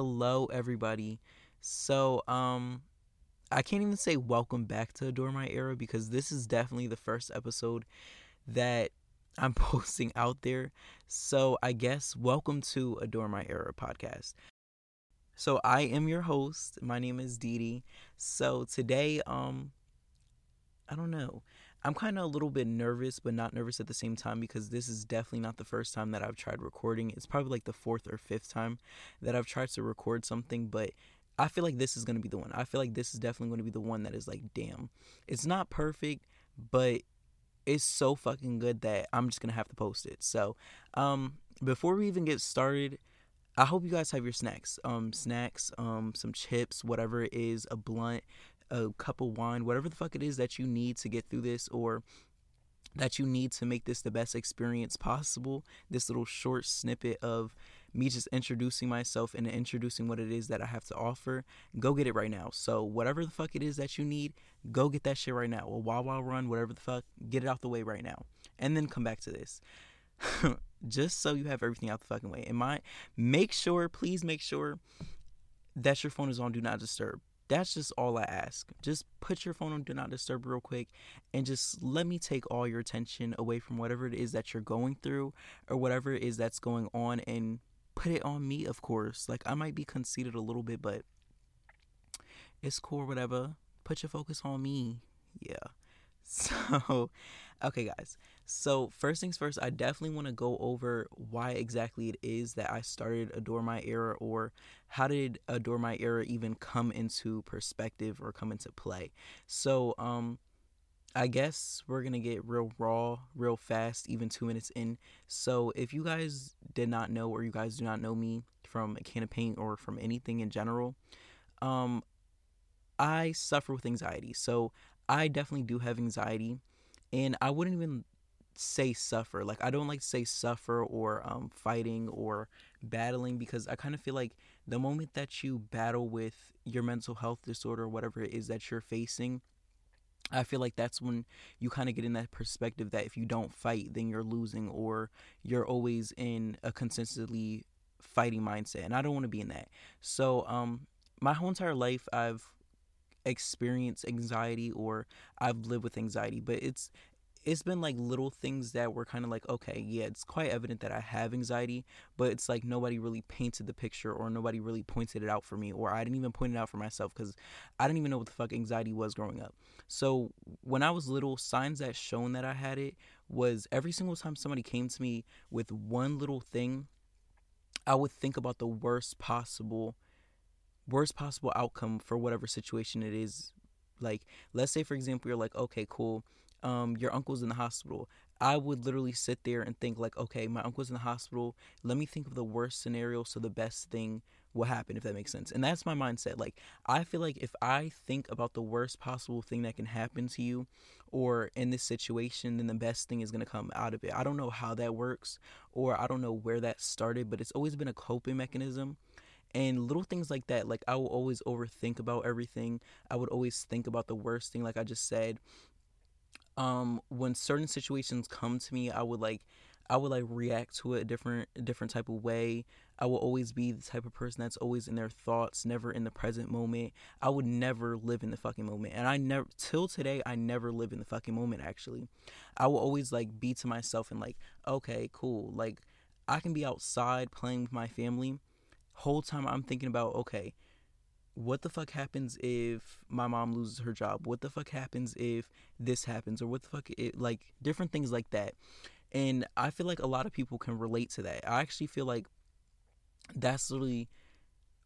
Hello, everybody. So, I can't even say welcome back to Adore My Era because this is definitely the first episode that I'm posting out there. So, I guess welcome to Adore My Era podcast. So, I am your host. My name is Didi. So, today, I don't know. I'm kind of a little bit nervous, but not nervous at the same time because this is definitely not the first time that I've tried recording. It's probably like the fourth or fifth time that I've tried to record something, but I feel like this is going to be the one. I feel like this is definitely going to be the one that is like, damn, it's not perfect, but it's so fucking good that I'm just going to have to post it. So before we even get started, I hope you guys have your snacks, some chips, whatever it is, a blunt, a cup of wine, whatever the fuck it is that you need to get through this or that you need to make this the best experience possible. This little short snippet of me just introducing myself and introducing what it is that I have to offer, go get it right now. So whatever the fuck it is that you need, go get that shit right now. A Wawa run, whatever the fuck, get it out the way right now. And then come back to this. Just so you have everything out the fucking way. Please make sure that your phone is on Do Not Disturb. That's just all I ask. Just put your phone on Do Not Disturb real quick and just let me take all your attention away from whatever it is that you're going through or whatever it is that's going on and put it on me, of course. Like, I might be conceited a little bit, but it's cool, whatever. Put your focus on me. Yeah. So, okay, guys. So, first things first, I definitely want to go over why exactly it is that I started Adore My Era, or how did Adore My Era even come into perspective or come into play. So, I guess we're going to get real raw, real fast, even 2 minutes in. So, if you guys did not know or you guys do not know me from a can of paint or from anything in general, I suffer with anxiety. So, I definitely do have anxiety, and I wouldn't even say suffer. Like, I don't like to say suffer or fighting or battling, because I kind of feel like the moment that you battle with your mental health disorder or whatever it is that you're facing, I feel like that's when you kind of get in that perspective that if you don't fight, then you're losing, or you're always in a consistently fighting mindset, and I don't want to be in that. So my whole entire life, I've experience anxiety, or I've lived with anxiety, but it's been like little things that were kind of like, okay, yeah, it's quite evident that I have anxiety, but it's like nobody really painted the picture, or nobody really pointed it out for me, or I didn't even point it out for myself because I didn't even know what the fuck anxiety was growing up. So when I was little, signs that shown that I had it was every single time somebody came to me with one little thing, I would think about the worst possible outcome for whatever situation it is. Like, let's say, for example, you're like, okay, cool, your uncle's in the hospital. I would literally sit there and think like, okay, my uncle's in the hospital, let me think of the worst scenario so the best thing will happen, if that makes sense. And that's my mindset. Like, I feel like if I think about the worst possible thing that can happen to you or in this situation, then the best thing is going to come out of it. I don't know how that works, or I don't know where that started, but it's always been a coping mechanism. And little things like that, like I will always overthink about everything. I would always think about the worst thing, like I just said. When certain situations come to me, I would react to it a different type of way. I will always be the type of person that's always in their thoughts, never in the present moment. I would never live in the fucking moment. And till today, I never live in the fucking moment, actually. I will always like be to myself and like, okay, cool. Like, I can be outside playing with my family. Whole time I'm thinking about, okay, what the fuck happens if my mom loses her job? What the fuck happens if this happens? Or what the fuck, like different things like that. And I feel like a lot of people can relate to that. I actually feel like that's literally,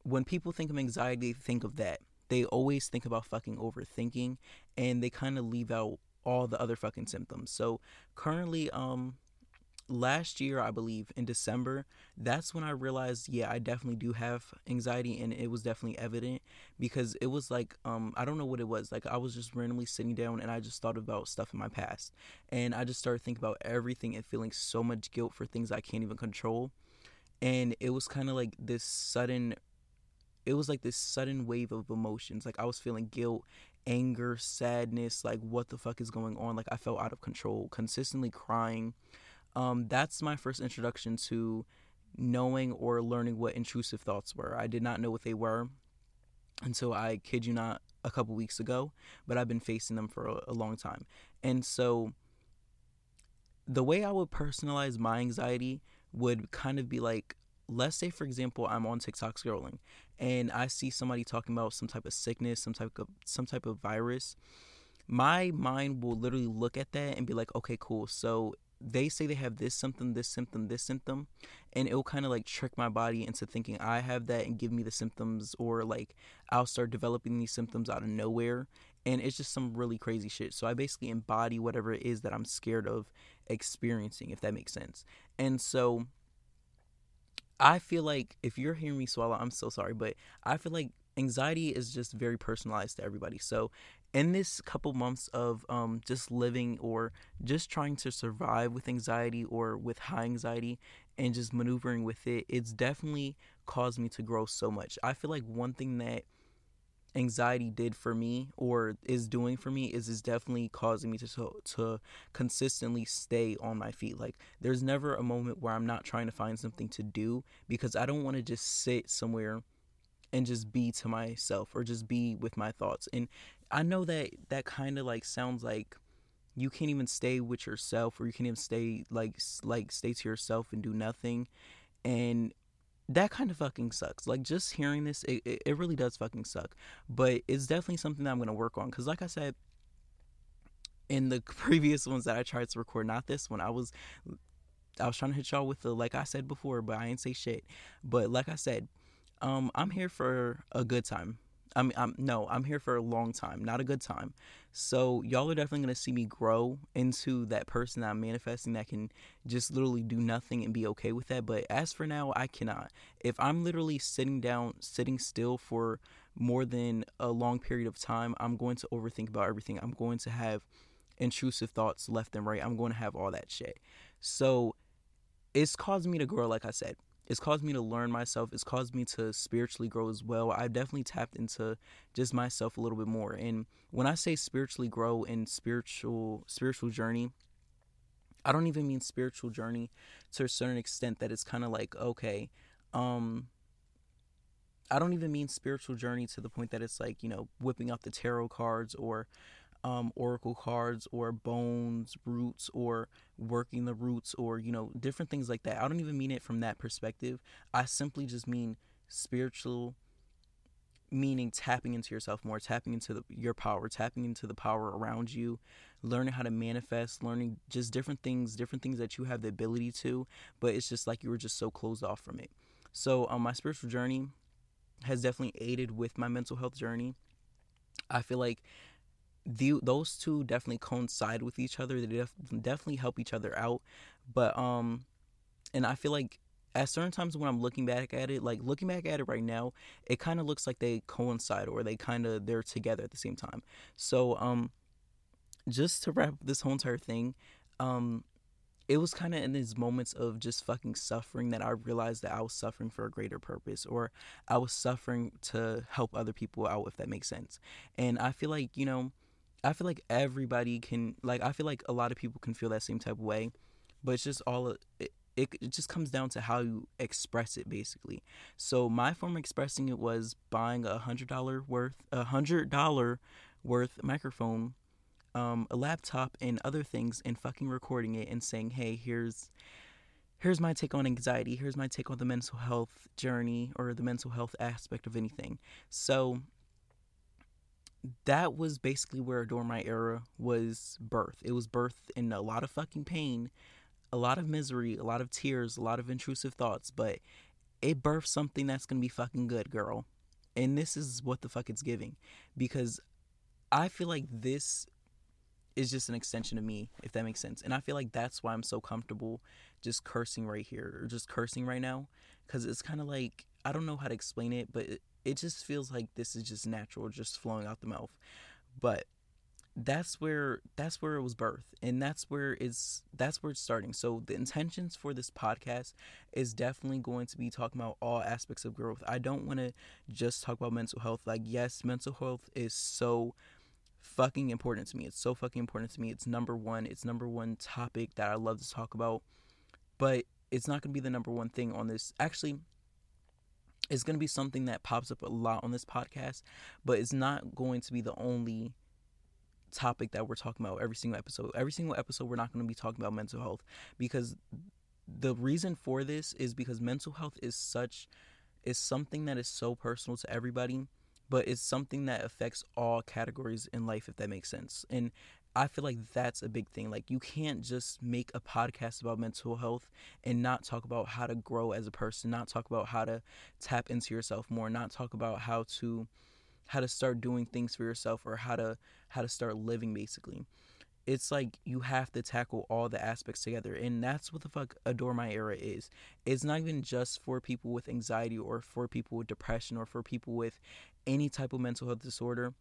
when people think of anxiety, they think of that. They always think about fucking overthinking, and they kind of leave out all the other fucking symptoms. So currently, last year, I believe in December, that's when I realized, yeah, I definitely do have anxiety, and it was definitely evident because it was like, I don't know what it was. Like, I was just randomly sitting down and I just thought about stuff in my past, and I just started thinking about everything and feeling so much guilt for things I can't even control. And it was kind of like this sudden wave of emotions. Like, I was feeling guilt, anger, sadness, like what the fuck is going on? Like, I felt out of control, consistently crying. That's my first introduction to knowing or learning what intrusive thoughts were. I did not know what they were until, I kid you not, a couple weeks ago, but I've been facing them for a long time. And so the way I would personalize my anxiety would kind of be like, let's say, for example, I'm on TikTok scrolling and I see somebody talking about some type of sickness, some type of virus. My mind will literally look at that and be like, okay, cool. So they say they have this symptom. And it'll kind of like trick my body into thinking I have that and give me the symptoms, or like I'll start developing these symptoms out of nowhere. And it's just some really crazy shit. So I basically embody whatever it is that I'm scared of experiencing, if that makes sense. And so I feel like, if you're hearing me swallow, I'm so sorry, but I feel like anxiety is just very personalized to everybody. So in this couple months of just living, or just trying to survive with anxiety, or with high anxiety, and just maneuvering with it, it's definitely caused me to grow so much. I feel like one thing that anxiety did for me, or is doing for me, is definitely causing me to consistently stay on my feet. Like, there's never a moment where I'm not trying to find something to do, because I don't want to just sit somewhere and just be to myself, or just be with my thoughts. And I know that kind of like sounds like you can't even stay with yourself, or you can't even stay like stay to yourself and do nothing. And that kind of fucking sucks. Like, just hearing this, it really does fucking suck. But it's definitely something that I'm going to work on. Because like I said, in the previous ones that I tried to record, not this one, I was trying to hit y'all with the, like I said before, but I ain't say shit. But like I said, I'm here for a good time. I'm here for a long time, not a good time. So y'all are definitely going to see me grow into that person that I'm manifesting, that can just literally do nothing and be okay with that. But as for now, I cannot. If I'm literally sitting still for more than a long period of time, I'm going to overthink about everything. I'm going to have intrusive thoughts left and right. I'm going to have all that shit. So it's caused me to grow, like I said. It's caused me to learn myself. It's caused me to spiritually grow as well. I've definitely tapped into just myself a little bit more. And when I say spiritually grow and spiritual journey, I don't even mean spiritual journey to a certain extent that it's kind of like, okay, I don't even mean spiritual journey to the point that it's like, you know, whipping out the tarot cards, or oracle cards, or bones, roots, or working the roots, or, you know, different things like that. I don't even mean it from that perspective. I simply just mean spiritual, meaning tapping into yourself more, tapping into your power, tapping into the power around you, learning how to manifest, learning just different things that you have the ability to, but it's just like you were just so closed off from it. So my spiritual journey has definitely aided with my mental health journey. I feel like those two definitely coincide with each other. They definitely help each other out. But and I feel like at certain times when I'm looking back at it right now, it kind of looks like they coincide, or they're together at the same time. So just to wrap up this whole entire thing, it was kind of in these moments of just fucking suffering that I realized that I was suffering for a greater purpose, or I was suffering to help other people out, if that makes sense. And I feel like, you know, I feel like everybody can, like, I feel like a lot of people can feel that same type of way, but it's just all, it just comes down to how you express it, basically. So my form of expressing it was buying a $100 worth microphone, a laptop, and other things, and fucking recording it and saying, hey, here's my take on anxiety. Here's my take on the mental health journey, or the mental health aspect of anything. So that was basically where Adore My Era was birthed. It was birthed in a lot of fucking pain, a lot of misery, a lot of tears, a lot of intrusive thoughts, but it birthed something that's going to be fucking good, girl. And this is what the fuck it's giving, because I feel like this is just an extension of me, if that makes sense. And I feel like that's why I'm so comfortable just cursing right here, or just cursing right now, because it's kind of like, I don't know how to explain it, but it just feels like this is just natural, just flowing out the mouth. But that's where it was birthed, and that's where it's starting. So the intentions for this podcast is definitely going to be talking about all aspects of growth. I don't want to just talk about mental health. Like, yes, mental health is so fucking important to me. It's so fucking important to me. It's number one topic that I love to talk about. But it's not going to be the number one thing on this. Actually, it's going to be something that pops up a lot on this podcast, but it's not going to be the only topic that we're talking about every single episode. Every single episode, we're not going to be talking about mental health, because the reason for this is because mental health is something that is so personal to everybody, but it's something that affects all categories in life, if that makes sense. And I feel like that's a big thing. Like, you can't just make a podcast about mental health and not talk about how to grow as a person, not talk about how to tap into yourself more, not talk about how to start doing things for yourself, or how to start living, basically. It's like you have to tackle all the aspects together, and that's what the fuck Adore My Era is. It's not even just for people with anxiety, or for people with depression, or for people with any type of mental health disorder.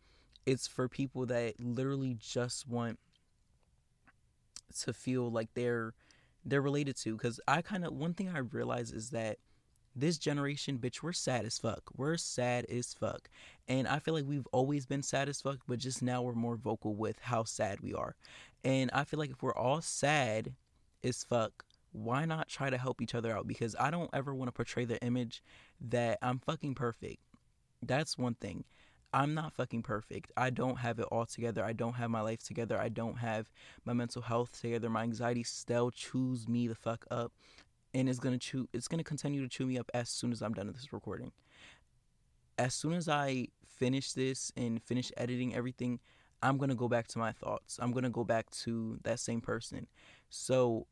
It's for people that literally just want to feel like they're related to. Because one thing I realized is that this generation, bitch, we're sad as fuck. We're sad as fuck. And I feel like we've always been sad as fuck, but just now we're more vocal with how sad we are. And I feel like if we're all sad as fuck, why not try to help each other out? Because I don't ever want to portray the image that I'm fucking perfect. That's one thing. I'm not fucking perfect. I don't have it all together. I don't have my life together. I don't have my mental health together. My anxiety still chews me the fuck up. And it's gonna continue to chew me up as soon as I'm done with this recording. As soon as I finish this and finish editing everything, I'm gonna go back to my thoughts. I'm gonna go back to that same person. So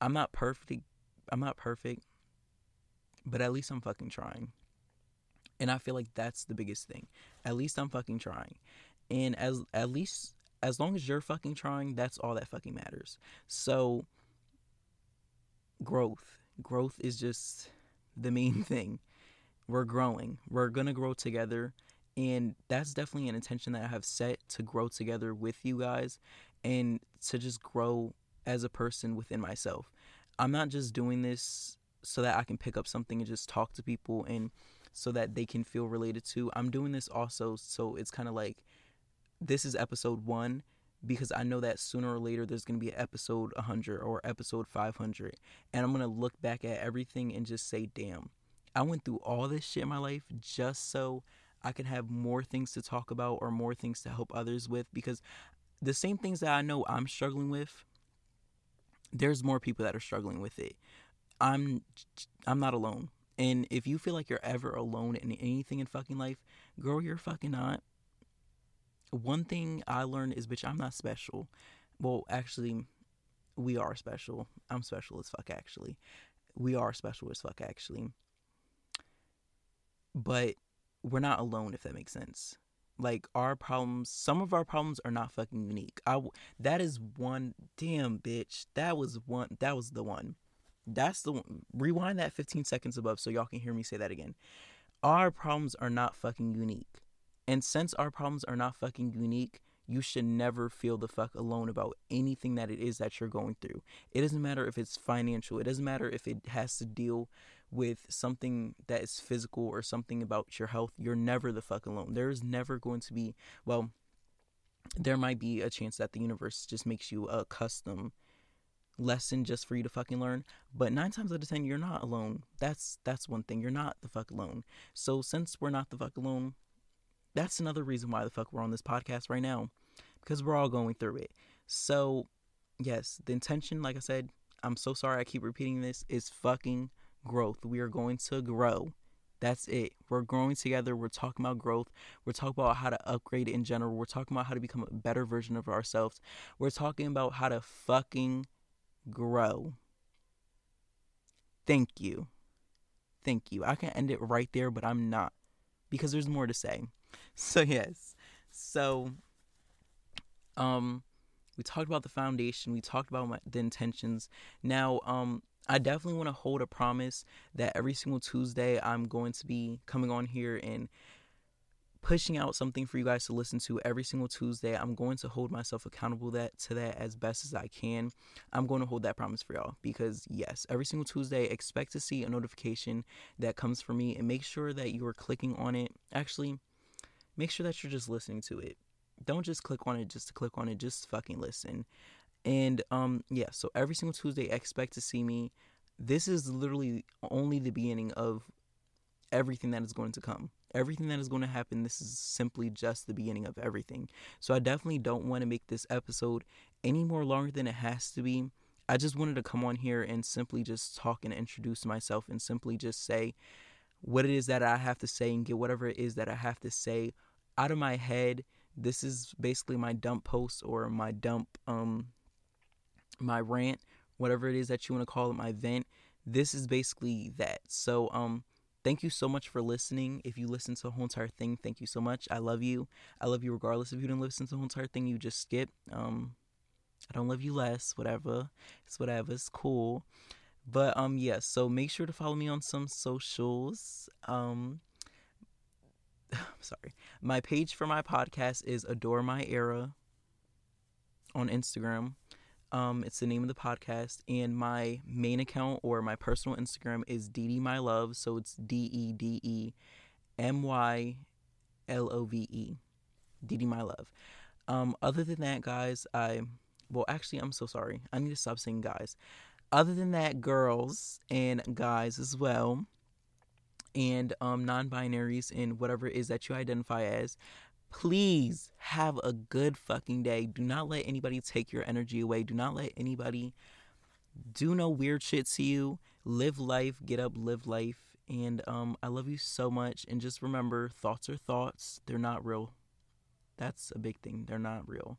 I'm not perfect. I'm not perfect, but at least I'm fucking trying. And I feel like that's the biggest thing. At least I'm fucking trying. And as long as you're fucking trying, that's all that fucking matters. So growth is just the main thing. We're growing. We're gonna grow together, and that's definitely an intention that I have set, to grow together with you guys and to just grow as a person within myself. I'm not just doing this so that I can pick up something and just talk to people and so that they can feel related to. I'm doing this also so it's kind of like, this is episode 1, because I know that sooner or later there's going to be episode 100 or episode 500. And I'm going to look back at everything and just say, damn, I went through all this shit in my life just so I could have more things to talk about or more things to help others with. Because the same things that I know I'm struggling with, there's more people that are struggling with it. I'm not alone. And if you feel like you're ever alone in anything in fucking life, girl, you're fucking not. One thing I learned is, bitch, I'm not special. Well, actually, we are special. I'm special as fuck, actually. We are special as fuck, actually. But we're not alone, if that makes sense. Like, some of our problems are not fucking unique. That is one, damn, bitch. That was the one. That's the one. Rewind that 15 seconds above so y'all can hear me say that again. Our problems are not fucking unique. And since our problems are not fucking unique, you should never feel the fuck alone about anything that it is that you're going through. It doesn't matter if it's financial. It doesn't matter if it has to deal with something that is physical or something about your health. You're never the fuck alone. There is never going to be, well, there might be a chance that the universe just makes you a custom lesson just for you to fucking learn, but 9 times out of 10 you're not alone. That's one thing. You're not the fuck alone. So since we're not the fuck alone, that's another reason why the fuck we're on this podcast right now, because we're all going through it. So yes, the intention, like I said, I'm so sorry I keep repeating this, is fucking growth. We are going to grow. That's it. We're growing together. We're talking about growth. We're talking about how to upgrade in general. We're talking about how to become a better version of ourselves. We're talking about how to fucking grow. Thank you. I can end it right there, but I'm not, because there's more to say. So yes, we talked about the foundation, we talked about the intentions. Now I definitely want to hold a promise that every single Tuesday I'm going to be coming on here and pushing out something for you guys to listen to every single Tuesday. I'm going to hold myself accountable to that as best as I can. I'm going to hold that promise for y'all, because yes, every single Tuesday, expect to see a notification that comes from me, and make sure that you are clicking on it. Actually, make sure that you're just listening to it. Don't just click on it just to click on it. Just fucking listen. And yeah, so every single Tuesday, expect to see me this is literally only the beginning of everything that is going to come. Everything that is going to happen, this is simply just the beginning of everything. So I definitely don't want to make this episode any more longer than it has to be. I just wanted to come on here and simply just talk and introduce myself and simply just say what it is that I have to say and get whatever it is that I have to say out of my head. This is basically my dump post or my dump, my rant, whatever it is that you want to call it, my vent. This is basically that. So, thank you so much for listening. If you listen to the whole entire thing, thank you so much. I love you. I love you regardless. If you didn't listen to the whole entire thing, you just skip. I don't love you less, whatever. It's whatever. It's cool. But, yeah, so make sure to follow me on some socials. I'm sorry. My page for my podcast is Adore My Era on Instagram. It's the name of the podcast. And my main account or my personal Instagram is DD My Love. So it's DEDEMYLOVE. DD My Love. Other than that, guys, I'm so sorry. I need to stop saying guys. Other than that, girls and guys as well, and non-binaries and whatever it is that you identify as, please have a good fucking day. Do not let anybody take your energy away. Do not let anybody do no weird shit to you. Live life, get up, live life. And I love you so much. And just remember, thoughts are thoughts. They're not real. That's a big thing. They're not real.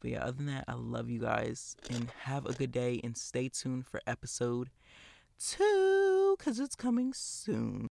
But yeah, other than that, I love you guys and have a good day and stay tuned for episode 2 because it's coming soon.